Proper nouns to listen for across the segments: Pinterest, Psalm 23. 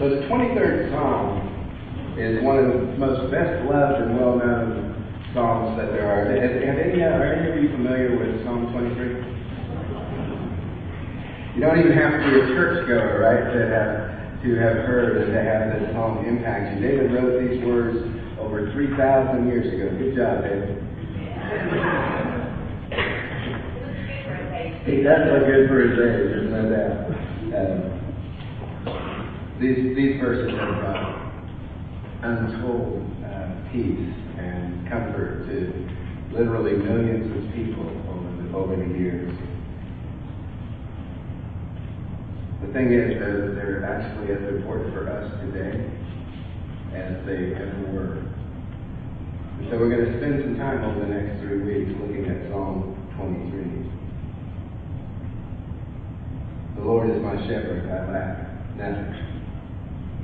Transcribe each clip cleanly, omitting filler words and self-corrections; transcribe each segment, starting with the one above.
So the 23rd Psalm is one of the most best-loved and well-known Psalms that there are. Are any of you familiar with Psalm 23? You don't even have to be a churchgoer, right, to have heard and to have this psalm impact you. David wrote these words over 3,000 years ago. Good job, David. He does look good for his age, there's no doubt. These verses have brought untold peace and comfort to literally millions of people over the years. The thing is, though, that they're actually as important for us today as they ever were. And so we're going to spend some time over the next 3 weeks looking at Psalm 23. The Lord is my shepherd, I lack nothing.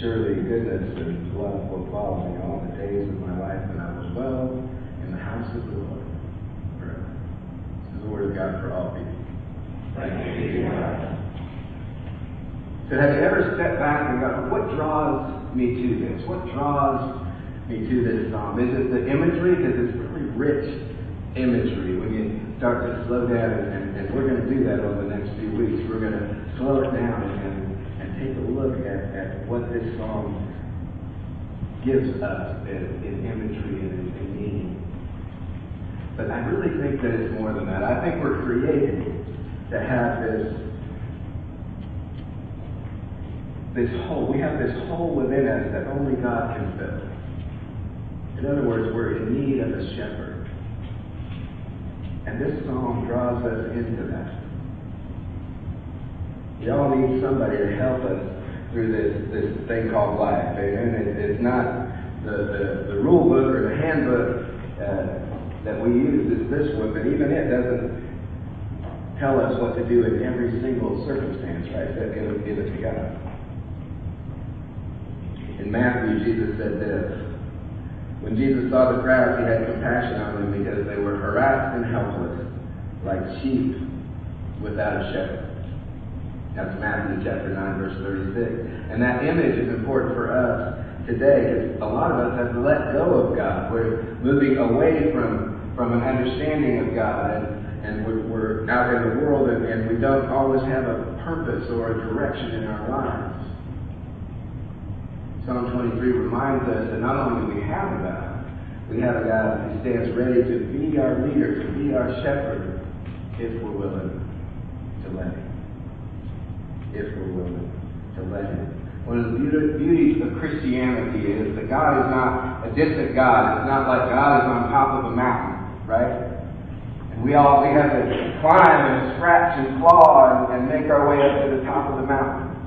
Surely goodness and love will follow me all the days of my life, and I will dwell in the house of the Lord forever. This is the word of God for all people. Thanks be to God. So have you ever stepped back and gone, what draws me to this? What draws me to this psalm? Is it the imagery? Because it's really rich imagery when you start to slow down, and we're going to do that over the next few weeks. We're going to slow it down and take a look at what this psalm gives us in imagery and in meaning. But I really think that it's more than that. I think we're created to have this hole. We have this hole within us that only God can fill. In other words, we're in need of a shepherd. And this psalm draws us into that. We all need somebody to help us through this thing called life. Amen. It's not the rule book or the handbook that we use is this one, but even it doesn't tell us what to do in every single circumstance, right? That it would give it to God. In Matthew, Jesus said this: when Jesus saw the crowds, he had compassion on them because they were harassed and helpless, like sheep without a shepherd. That's Matthew chapter 9, verse 36. And that image is important for us today because a lot of us have let go of God. We're moving away from an understanding of God, and we're out in the world, and we don't always have a purpose or a direction in our lives. Psalm 23 reminds us that not only do we have a God, we have a God who stands ready to be our leader, to be our shepherd, if we're willing to let him. If we're willing to let him. One of the beauties of Christianity is that God is not a distant God. It's not like God is on top of a mountain, right? And we have to climb and scratch and claw and make our way up to the top of the mountain.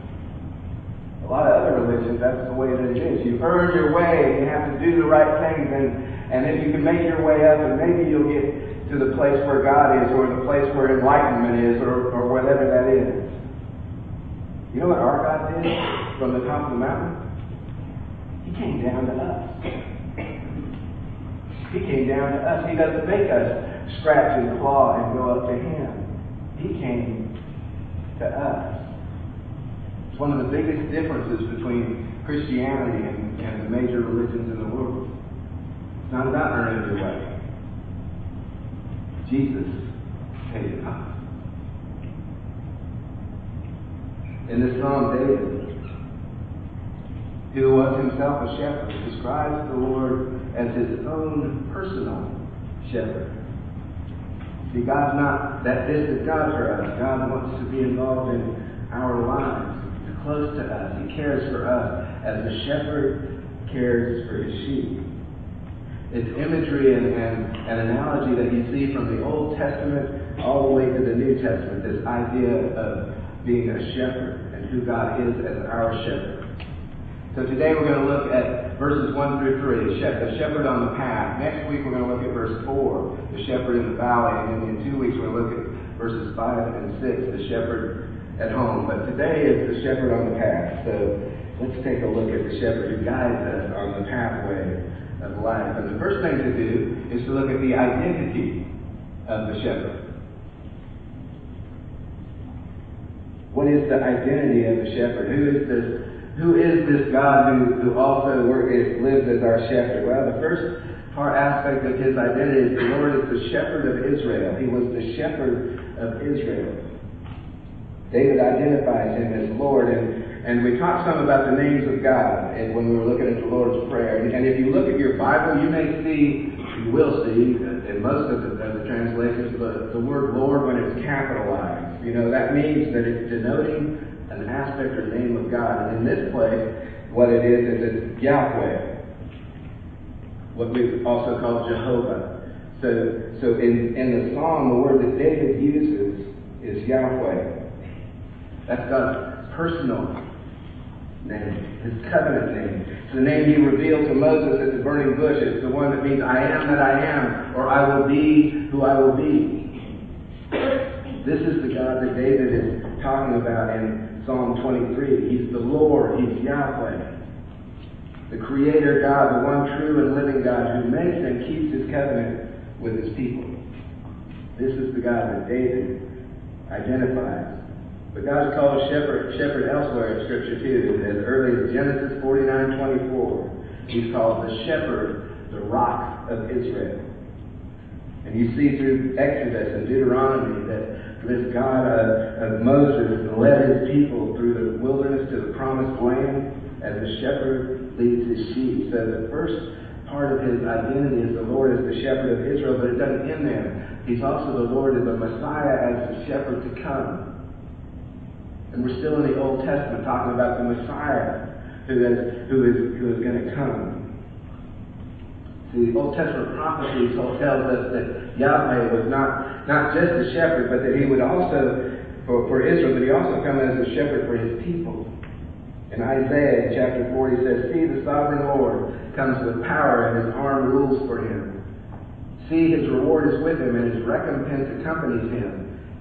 A lot of other religions, that's the way that it is. You earn your way and you have to do the right things, and if you can make your way up, and maybe you'll get to the place where God is, or the place where enlightenment is, or whatever that is. You know what our God did from the top of the mountain? He came down to us. He came down to us. He doesn't make us scratch and claw and go up to him. He came to us. It's one of the biggest differences between Christianity and the major religions in the world. It's not about earning your way. Jesus paid the cost. In this psalm, David, who was himself a shepherd, describes the Lord as his own personal shepherd. See, God's not that distant God for us. God wants to be involved in our lives. He's close to us. He cares for us as the shepherd cares for his sheep. It's imagery and an analogy that you see from the Old Testament all the way to the New Testament, this idea of being a shepherd and who God is as our shepherd. So today we're going to look at verses 1 through 3, the shepherd on the path. Next week we're going to look at verse 4, the shepherd in the valley. And then in 2 weeks we're going to look at verses 5 and 6, the shepherd at home. But today is the shepherd on the path. So let's take a look at the shepherd who guides us on the pathway of life. And the first thing to do is to look at the identity of the shepherd. What is the identity of the shepherd? Who is this God who also lives as our shepherd? Well, the first aspect of his identity is the Lord is the shepherd of Israel. He was the shepherd of Israel. David identifies him as Lord. And we talked some about the names of God and when we were looking at the Lord's Prayer. And if you look at your Bible, you will see, in most of the translations, the word Lord when it's capitalized. You know, that means that it's denoting an aspect or name of God. And in this place, what it is it's Yahweh, what we also call Jehovah. So in the Psalm, the word that David uses is Yahweh. That's God's personal name, his covenant name. It's the name he revealed to Moses at the burning bush. It's the one that means I am that I am, or I will be who I will be. This is the God that David is talking about in Psalm 23. He's the Lord. He's Yahweh, the Creator God, the one true and living God who makes and keeps his covenant with his people. This is the God that David identifies. But God is called shepherd elsewhere in Scripture too. As early as Genesis 49:24, he's called the shepherd, the rock of Israel. And you see through Exodus and Deuteronomy that this God of Moses led his people through the wilderness to the promised land as the shepherd leads his sheep. So the first part of his identity is the Lord is the shepherd of Israel, but it doesn't end there. He's also the Lord is the Messiah as the shepherd to come. And we're still in the Old Testament talking about the Messiah who is going to come. The Old Testament prophecy tells us that Yahweh was not just the shepherd, but that he would also, for Israel, but he also come as the shepherd for his people. In Isaiah chapter 40 says, "See, the sovereign Lord comes with power, and his arm rules for him. See, his reward is with him, and his recompense accompanies him.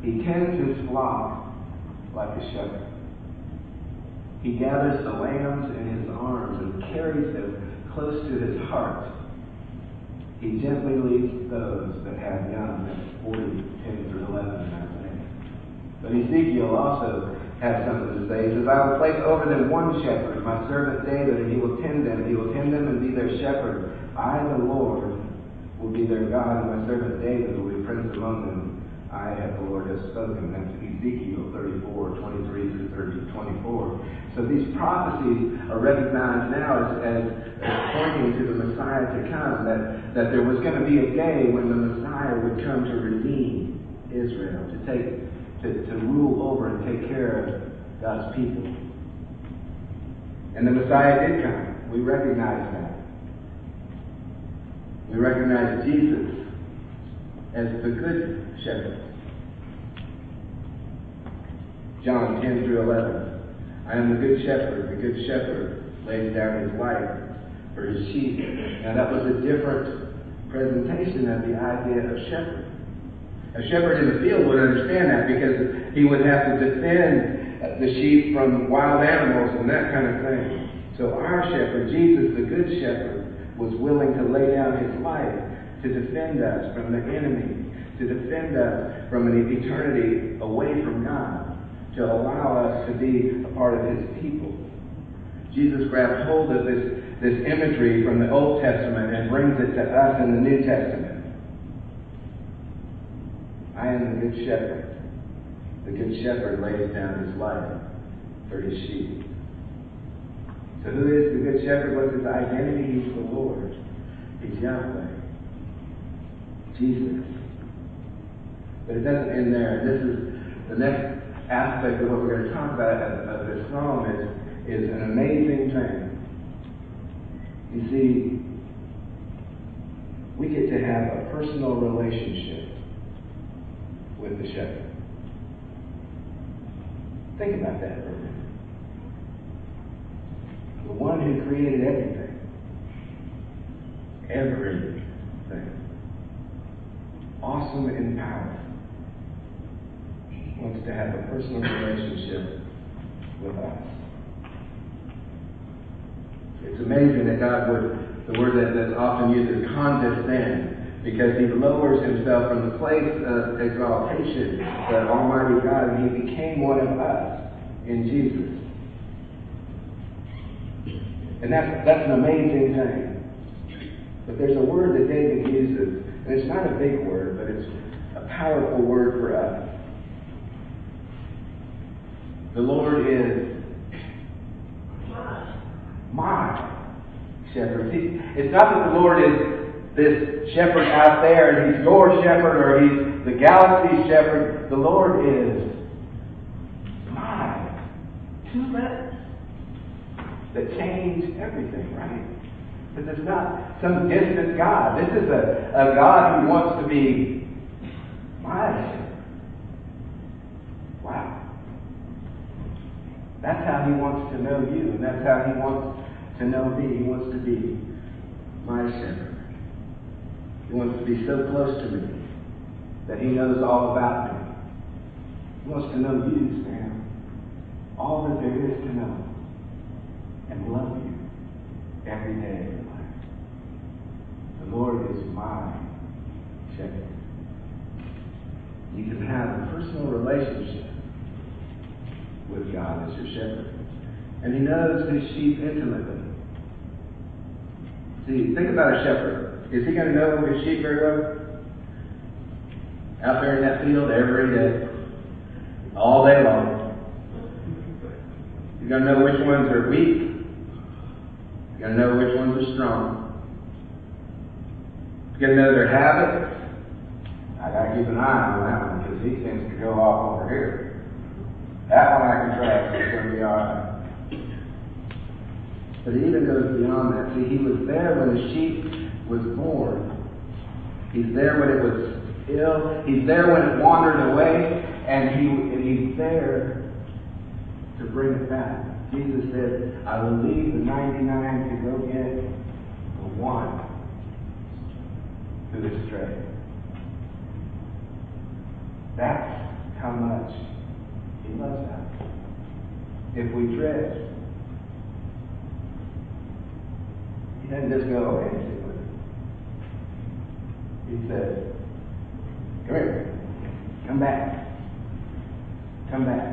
He tends his flock like a shepherd. He gathers the lambs in his arms and carries them close to his heart. He gently leads those that have young." That's 40:10-11 in Isaiah. But Ezekiel also has something to say. He says, "I will place over them one shepherd, my servant David, and he will tend them. He will tend them and be their shepherd. I, the Lord, will be their God, and my servant David will be prince among them. I, have the Lord, have spoken." That's Ezekiel 34:23-24. So these prophecies are recognized now as pointing to the Messiah to come, that there was going to be a day when the Messiah would come to redeem Israel, to rule over and take care of God's people. And the Messiah did come. We recognize that. We recognize Jesus as the good shepherd. John 10:11. "I am the good shepherd. The good shepherd lays down his life for his sheep." Now that was a different presentation of the idea of shepherd. A shepherd in the field would understand that because he would have to defend the sheep from wild animals and that kind of thing. So our shepherd, Jesus, the good shepherd, was willing to lay down his life to defend us from the enemy, to defend us from an eternity away from God, to allow us to be a part of his people. Jesus grabs hold of this imagery from the Old Testament and brings it to us in the New Testament. I am the good shepherd. The good shepherd lays down his life for his sheep. So who is the good shepherd? What's his identity? He's the Lord. He's Yahweh. Jesus. But it doesn't end there. This is the next aspect of what we're going to talk about of this psalm is an amazing thing. You see, we get to have a personal relationship with the shepherd. Think about that for a minute. one who created everything. Everything. Awesome and powerful. He wants to have a personal relationship with us. It's amazing that God would, the word that's often used is condescend, because he lowers himself from the place of exaltation, the Almighty God, and he became one of us in Jesus. And that's an amazing thing. But there's a word that David uses, and it's not a big word, but it's a powerful word for us. The Lord is my shepherd. It's not that the Lord is this shepherd out there, and he's your shepherd, or he's the galaxy's shepherd. The Lord is my. Two letters that change everything, right? This is not some distant God. This is a God who wants to be my shepherd. Wow. That's how he wants to know you, and that's how he wants to know me. He wants to be my shepherd. He wants to be so close to me that he knows all about me. He wants to know you, Sam. All that there is to know, and love you every day. The Lord is my shepherd. You can have a personal relationship with God as your shepherd. And he knows his sheep intimately. See, think about a shepherd. Is he going to know his sheep very well? Out there in that field every day, all day long. He's going to know which ones are weak. He's going to know which ones are strong. He's going to know their habits. I got to keep an eye on that one because he tends to go off over here. That one I can trust. It's going to be all right. But it even goes beyond that. See, he was there when the sheep was born. He's there when it was ill. He's there when it wandered away. And he's there to bring it back. Jesus said, I will leave the 99 to go get the one. This trade. That's how much he loves us. If we drift, he doesn't just go away and sit with us. He says, come here. Come back. Come back.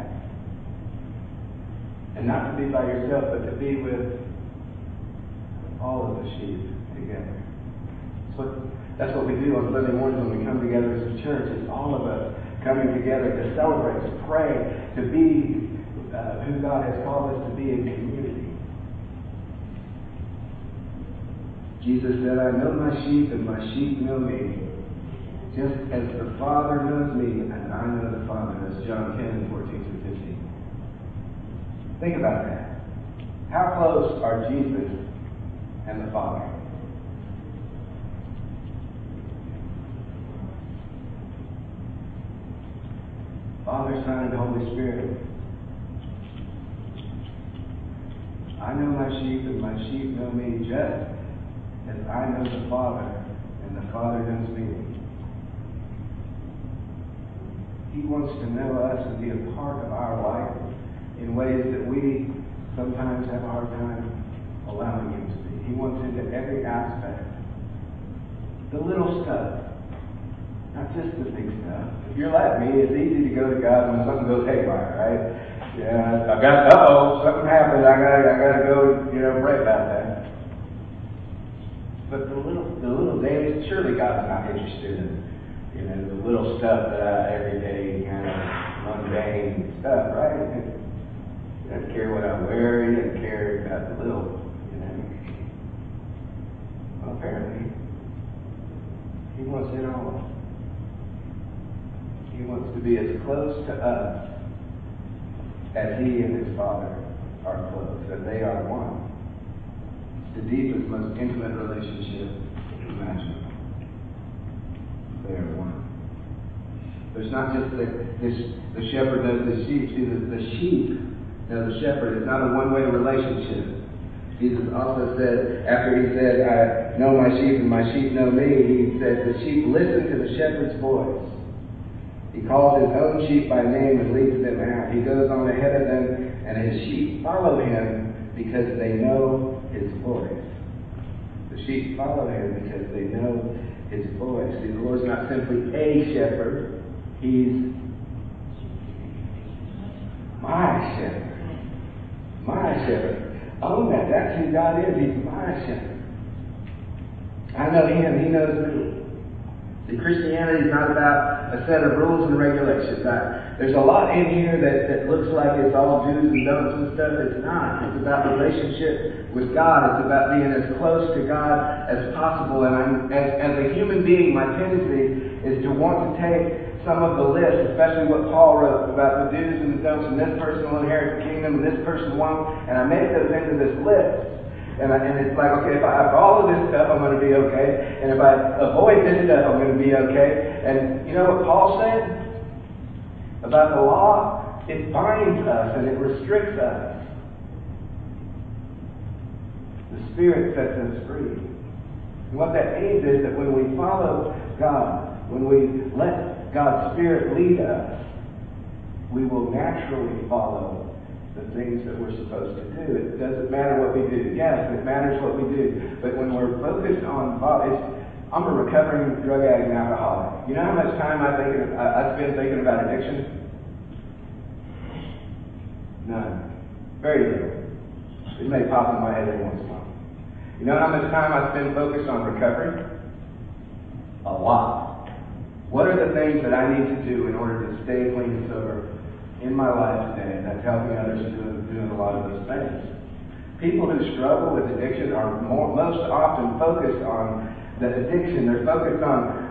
And not to be by yourself, but to be with all of the sheep together. That's what we do on Sunday mornings when we come together as a church. It's all of us coming together to celebrate, to pray, to be who God has called us to be in community. Jesus said, I know my sheep and my sheep know me. Just as the Father knows me and I know the Father. That's John 10:14-15. Think about that. How close are Jesus and the Father? Father, Son, and Holy Spirit. I know my sheep, and my sheep know me just as I know the Father, and the Father knows me. He wants to know us and be a part of our life in ways that we sometimes have a hard time allowing him to be. He wants into every aspect. The little stuff. Not just the big stuff. If you're like me, it's easy to go to God when something goes haywire, right? Yeah, something happened. I gotta go, pray about that. But the little days, surely God's not interested in, the little stuff that everyday kind of mundane stuff, right? He doesn't care what I wear. He doesn't care about the little, Well, apparently, he wants it all. He wants to be as close to us as he and his Father are close, that they are one. It's the deepest, most intimate relationship imaginable. They are one. There's not just the shepherd knows the sheep. See, the sheep know the shepherd. It's not a one-way relationship. Jesus also said, after he said, I know my sheep and my sheep know me, he said, the sheep listen to the shepherd's voice. He calls his own sheep by name and leads them out. He goes on ahead of them, and his sheep follow him because they know his voice. The sheep follow him because they know his voice. See, the Lord's not simply a shepherd. He's my shepherd. My shepherd. Own that. That's who God is. He's my shepherd. I know him. He knows me. See, Christianity is not about a set of rules and regulations. There's a lot in here that looks like it's all do's and don'ts and stuff. It's not. It's about relationship with God. It's about being as close to God as possible. And as a human being, my tendency is to want to take some of the list, especially what Paul wrote about the do's and the don'ts, and this person will inherit the kingdom, and this person won't, and I make those into this list. And it's like, okay, if I have all of this stuff, I'm going to be okay. And if I avoid this stuff, I'm going to be okay. And you know what Paul said about the law? It binds us and it restricts us. The Spirit sets us free. And what that means is that when we follow God, when we let God's Spirit lead us, we will naturally follow the things that we're supposed to do. It doesn't matter what we do. Yes, it matters what we do. But when we're focused on God, I'm a recovering drug addict and alcoholic. You know how much time I spend thinking about addiction? None. Very little. It may pop in my head every once in a while. You know how much time I spend focused on recovery? A lot. What are the things that I need to do in order to stay clean and sober in my life today? That's helping others doing a lot of those things. People who struggle with addiction are most often focused on the addiction. They're focused on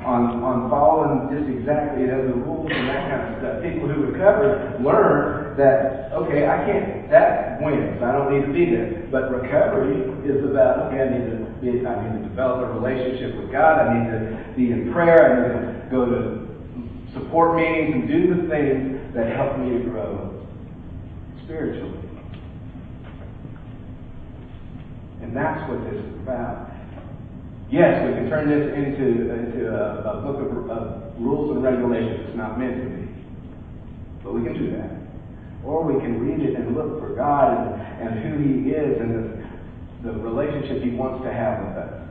following just exactly the rules and that kind of stuff. People who recover learn that, okay, I can't, that wins. I don't need to be there. But recovery is about, okay, I need to develop a relationship with God. I need to be in prayer. I need to go to support meetings and do the things that help me to grow spiritually. And that's what this is about. Yes, we can turn this into a book of rules and regulations. It's not meant to be. But we can do that. Or we can read it and look for God and who He is and the relationship He wants to have with us.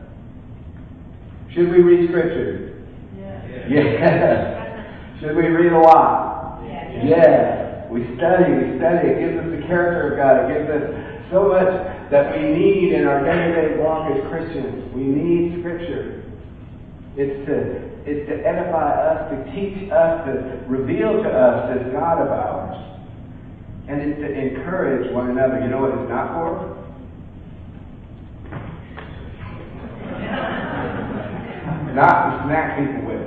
Should we read Scripture? Yes. Yes. Should we read a lot? Yes, we study. It gives us the character of God. It gives us so much that we need in our day-to-day walk as Christians. We need Scripture. It's to edify us, to teach us, to reveal to us this God of ours. And it's to encourage one another. You know what it's not for? Not to smack people with.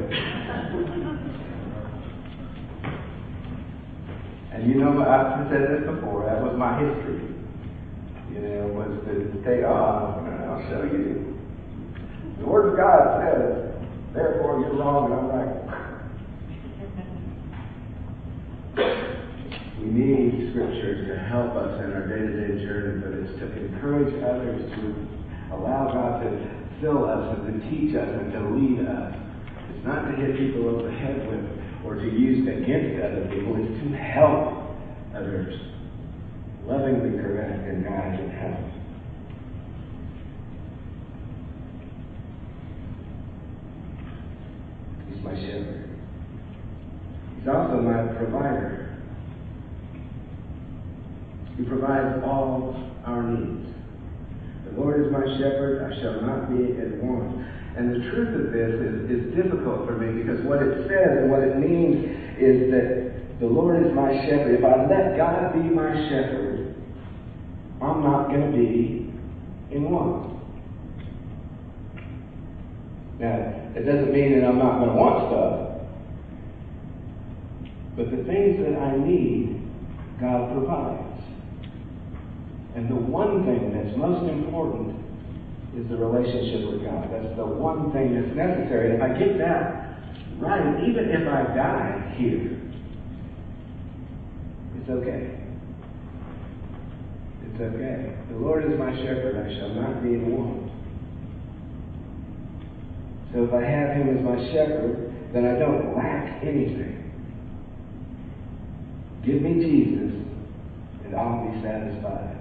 And you know, I've said this before, that was my history. You know, was to take off, and I'll show you. The Word of God says, therefore you're wrong, and I'm right. We need Scripture to help us in our day-to-day journey, but it's to encourage others, to allow God to fill us, and to teach us, and to lead us. It's not to hit people over the head with it, or to use against other people. It's to help others. Lovingly correct and guide and help. He's my shepherd. He's also my provider. He provides all our needs. The Lord is my shepherd, I shall not be at want. And the truth of this is difficult for me, because what it says and what it means is that the Lord is my shepherd. If I let God be my shepherd, I'm not going to be in want. Now, it doesn't mean that I'm not going to want stuff. But the things that I need, God provides. And the one thing that's most important is the relationship with God. That's the one thing that's necessary. And if I get that right, even if I die here, it's okay. It's It's okay. The Lord is my shepherd, I shall not be in want. So if I have Him as my shepherd, then I don't lack anything. Give me Jesus, and I'll be satisfied.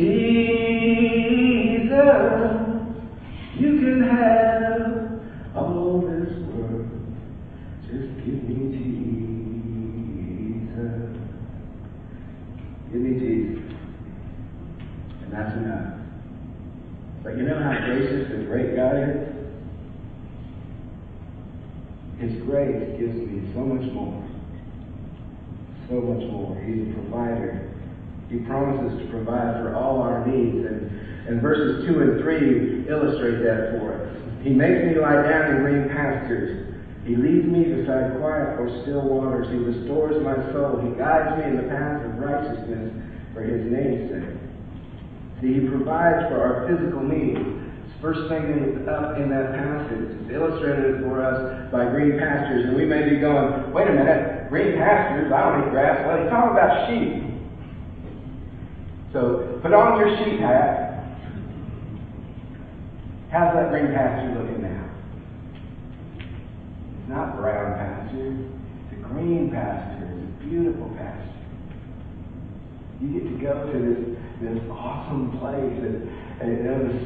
Jesus. You can have all this world. Just give me Jesus. Give me Jesus. And that's enough. But you know how gracious and great God is? His grace gives me so much more. So much more. He's a provider. He promises to provide for all our needs. And verses 2 and 3 illustrate that for us. He makes me lie down in green pastures. He leads me beside quiet or still waters. He restores my soul. He guides me in the paths of righteousness for His name's sake. He provides for our physical needs. First thing that is up in that passage is illustrated for us by green pastures. And we may be going, wait a minute, green pastures? I don't eat grass. Well, he's talking about sheep. So put on your sheep hat. How's that green pasture looking now? It's not brown pasture. It's a green pasture. It's a beautiful pasture. You get to go to this awesome place, and the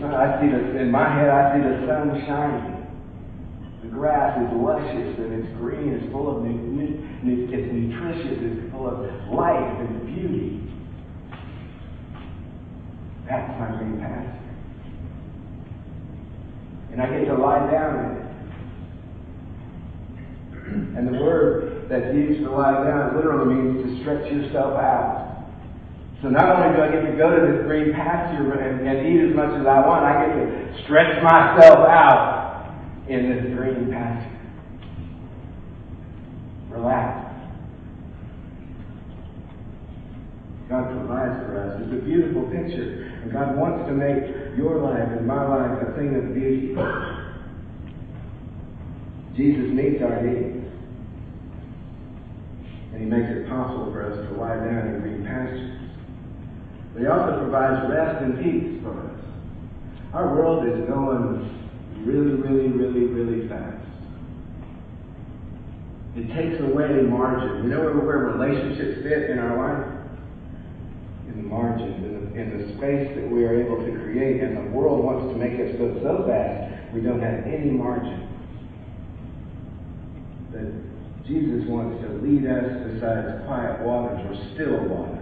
sun. I see the in my head. I see the sun shining. The grass is luscious and it's green. It's full of it's nutritious. It's full of life and beauty. That's my green pasture, and I get to lie down in it. And the word that's used to lie down literally means to stretch yourself out. So not only do I get to go to this green pasture and eat as much as I want, I get to stretch myself out in this green pasture. Relax. God provides for us. It's a beautiful picture. And God wants to make your life and my life a thing of beauty. Jesus meets our needs. And He makes it possible for us to lie down in green pastures. But He also provides rest and peace for us. Our world is going really, really, really, really fast. It takes away margin. You know where relationships fit in our life? In the margin, in the space that we are able to create. And the world wants to make us go so fast we don't have any margin. But Jesus wants to lead us beside quiet waters or still waters.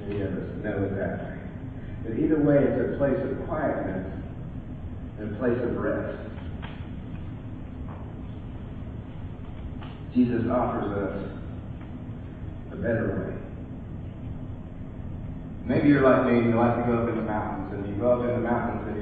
Many of us know it that way. But either way, it's a place of quietness and a place of rest. Jesus offers us a better way. Maybe you're like me and you like to go up in the mountains, and you go up in the mountains and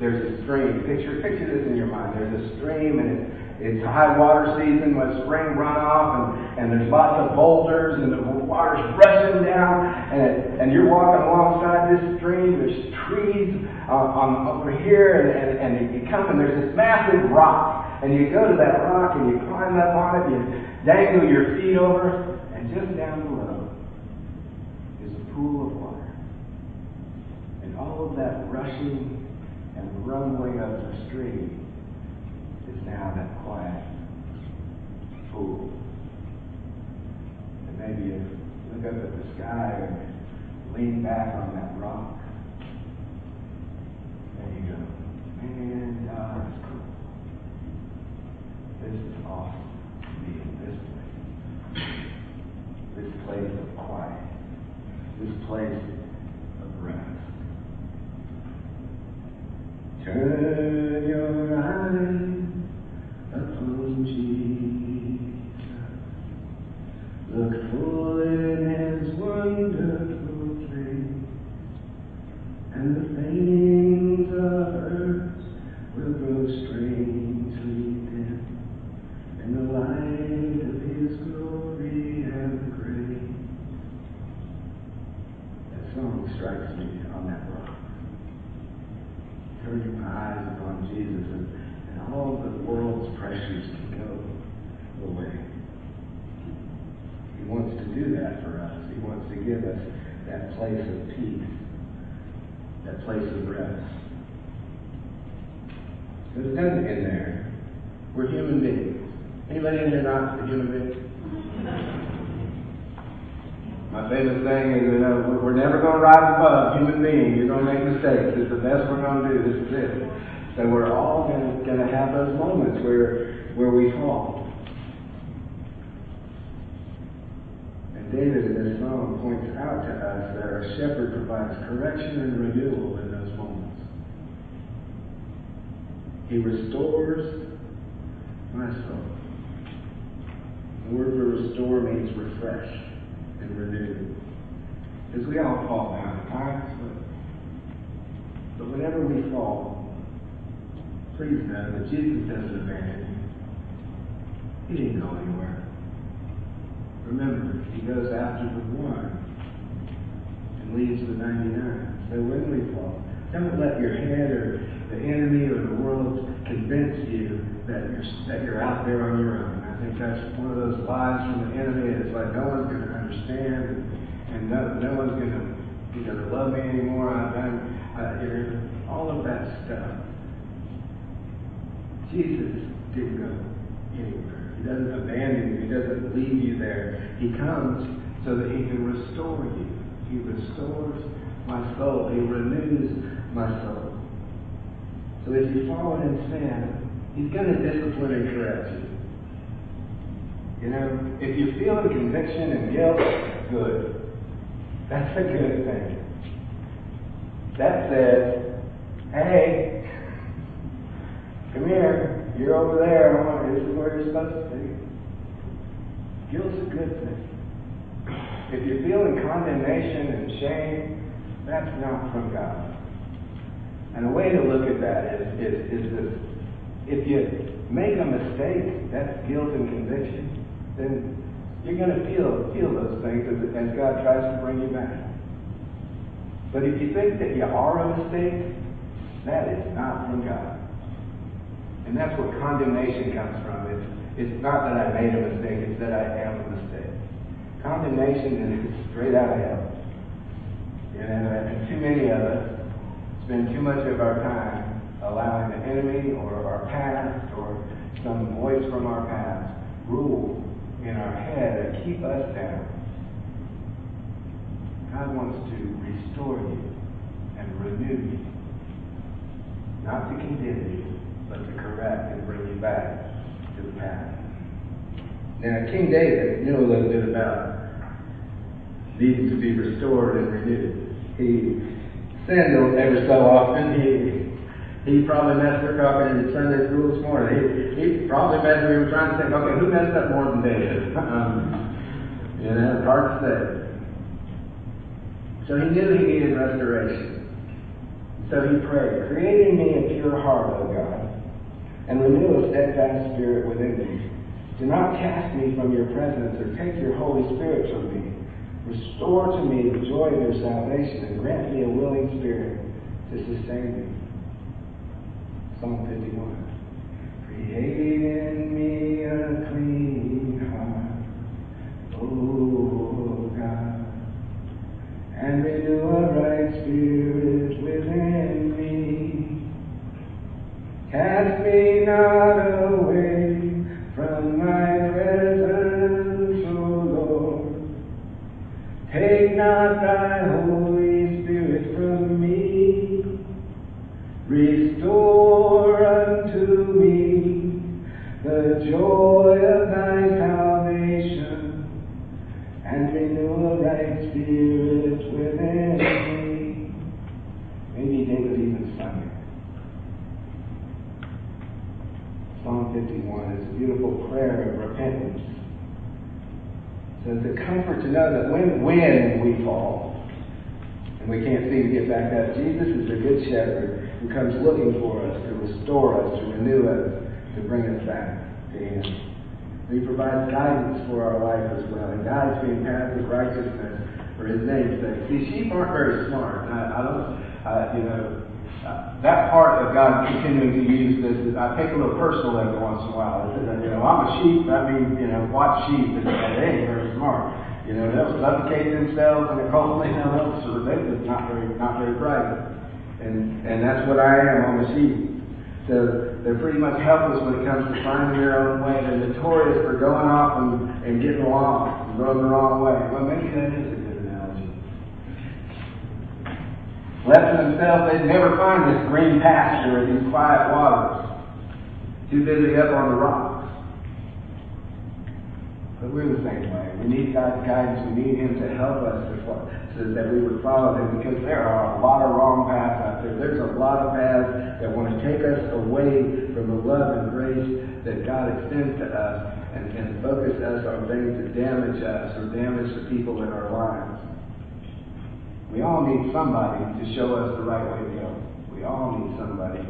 there's a stream. Picture this in your mind. There's a stream and it's high water season with spring runoff, and there's lots of boulders, and the water's rushing down, and you're walking alongside this stream. There's trees over here, and you come, and there's this massive rock, and you go to that rock, and you climb up on it, and you dangle your feet over, and just down below is a pool of water. And all of that rushing and rumbling of the stream is now that quiet pool. And maybe you look up at the sky and lean back on that rock. There you go. Man, God is cool. This is awesome to be in this place. This place of quiet. This place of rest. Turn your eyes upon Jesus, look full in His wonderful face, and the things of earth will grow strangely dim in the light. Jesus, and all the world's pressures can go away. He wants to do that for us. He wants to give us that place of peace, that place of rest. But it doesn't end there. We're human beings. Anybody in here not a human being? My favorite thing is, you know, we're never going to rise above human beings. You're going to make mistakes. It's the best we're going to do. This is it. So we're all going to have those moments where we fall. And David in this psalm points out to us that our shepherd provides correction and renewal in those moments. He restores my soul. The word for restore means refresh and renewed. Because we all fall down at times, but whenever we fall, please know that Jesus doesn't abandon you. He didn't go anywhere. Remember, He goes after the one and leaves the 99. So when we fall, don't let your head or the enemy or the world convince you that you're out there on your own. I think that's one of those lies from the enemy. It's like, no one's going to understand, and no one's going to love me anymore. All of that stuff. Jesus didn't go anywhere. He doesn't abandon you. He doesn't leave you there. He comes so that He can restore you. He restores my soul. He renews my soul. So if you fall in sin, He's going to discipline and correct you. You know, if you're feeling conviction and guilt, good. That's a good thing. That says, hey, come here. You're over there. This is where you're supposed to be. Guilt's a good thing. If you're feeling condemnation and shame, that's not from God. And a way to look at that is this. If you make a mistake, that's guilt and conviction. Then you're going to feel those things as God tries to bring you back. But if you think that you are a mistake, that is not from God. And that's where condemnation comes from. It's not that I made a mistake, it's that I am a mistake. Condemnation is straight out of hell. You know, and too many of us spend too much of our time allowing the enemy or our past or some voice from our past rule in our head that keep us down. God wants to restore you and renew you. Not to condemn you, but to correct and bring you back to the path. Now, King David knew a little bit about needing to be restored and renewed. He sinned ever so often. He probably messed up talking in Sunday school this morning. He probably messed up. We were trying to think, okay, who messed up more than David? You know, it's hard to say. So he knew he needed restoration. So he prayed, "Create in me a pure heart, O God, and renew a steadfast spirit within me. Do not cast me from your presence or take your Holy Spirit from me. Restore to me the joy of your salvation and grant me a willing spirit to sustain me." Psalm 51. Create in me a clean heart, O God, and renew a right spirit within me. Cast me not away from thy presence, O Lord. Take not thy Holy Spirit from me. Restore unto me the joy of thy salvation, and renew a right spirit within me. Maybe David even sang it. Psalm 51 is a beautiful prayer of repentance. So it's a comfort to know that when we fall, and we can't seem to get back up, Jesus is a good shepherd who comes looking for us, to restore us, to renew us, to bring us back to Him. And He provides guidance for our life as well. He guides me in paths of righteousness for His name's sake. See, sheep aren't very smart. I don't, you know, that part of God continuing to use this, I take a little personal every once in a while. I'm a sheep, I mean, watch sheep, and they ain't very smart. That was suffocating themselves in the cold, that was ridiculous, not very bright. And that's what I am, I'm a sheep. So they're pretty much helpless when it comes to finding their own way. They're notorious for going off and getting lost and going the wrong way. Well, maybe that is a good analogy. Left to themselves, they'd never find this green pasture or these quiet waters. Too busy up on the rocks. But we're the same way. We need God's guidance. We need Him to help us so that we would follow Him, because there are a lot of wrong paths out there. There's a lot of paths that want to take us away from the love and grace that God extends to us and focus us on things that damage us or damage the people in our lives. We all need somebody to show us the right way to go. We all need somebody.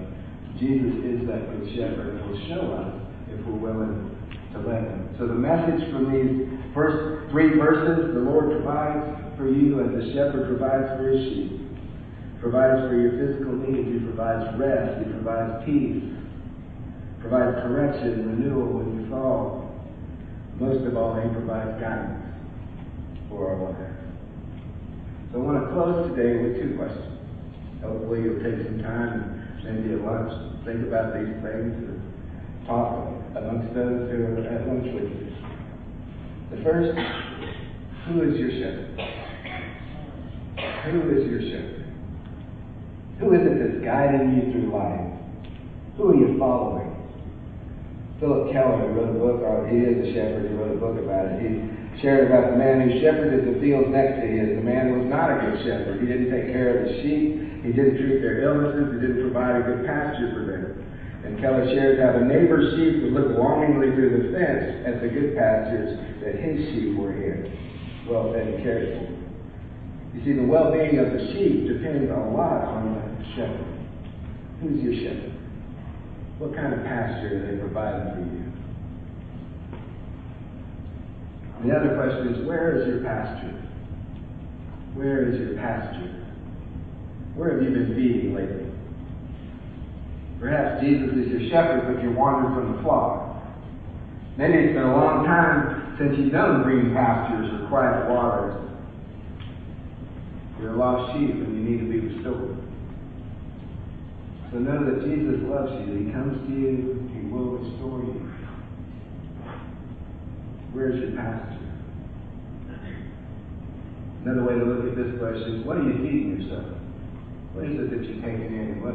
Jesus is that good shepherd and will show us if we're willing to let Him. So the message from these first three verses: the Lord provides for you as the shepherd provides for His sheep, provides for your physical needs, He provides rest, He provides peace, provides correction, renewal when you fall. Most of all, He provides guidance for our lives. So I want to close today with two questions. Hopefully you'll take some time and maybe at lunch think about these things and talk amongst those who are at lunch with you. The first, who is your shepherd? Who is your shepherd? Who is it that's guiding you through life? Who are you following? Philip Keller wrote a book on, he is a shepherd, he wrote a book about it. He shared about the man who shepherded the fields next to his. The man was not a good shepherd. He didn't take care of the sheep. He didn't treat their illnesses. He didn't provide a good pasture for them. And Keller shares how the neighbor's sheep would look longingly through the fence at the good pastures that his sheep were in, well fed and cared for. You see, the well-being of the sheep depends a lot on the shepherd. Who's your shepherd? What kind of pasture are they providing for you? The other question is, where is your pasture? Where is your pasture? Where have you been feeding lately? Perhaps Jesus is your shepherd, but you're wandering from the flock. Maybe it's been a long time since you've known green pastures or quiet waters. You're a lost sheep and you need to be restored. So know that Jesus loves you. He comes to you. He will restore you. Where's your pasture? Another way to look at this question is, what are you feeding yourself? What is it that you're taking in? What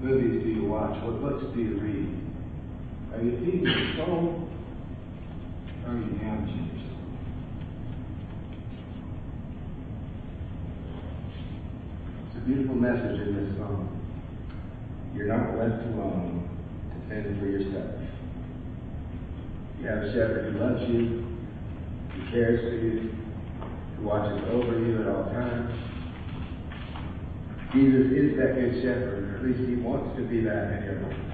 movies do you watch? What books do you read? Are you feeding your soul? Or are you damaging your soul? It's a beautiful message in this song. You're not left alone to fend for yourself. You have a shepherd who loves you, who cares for you, who watches over you at all times. Jesus is that good shepherd. At least He wants to be that in your life.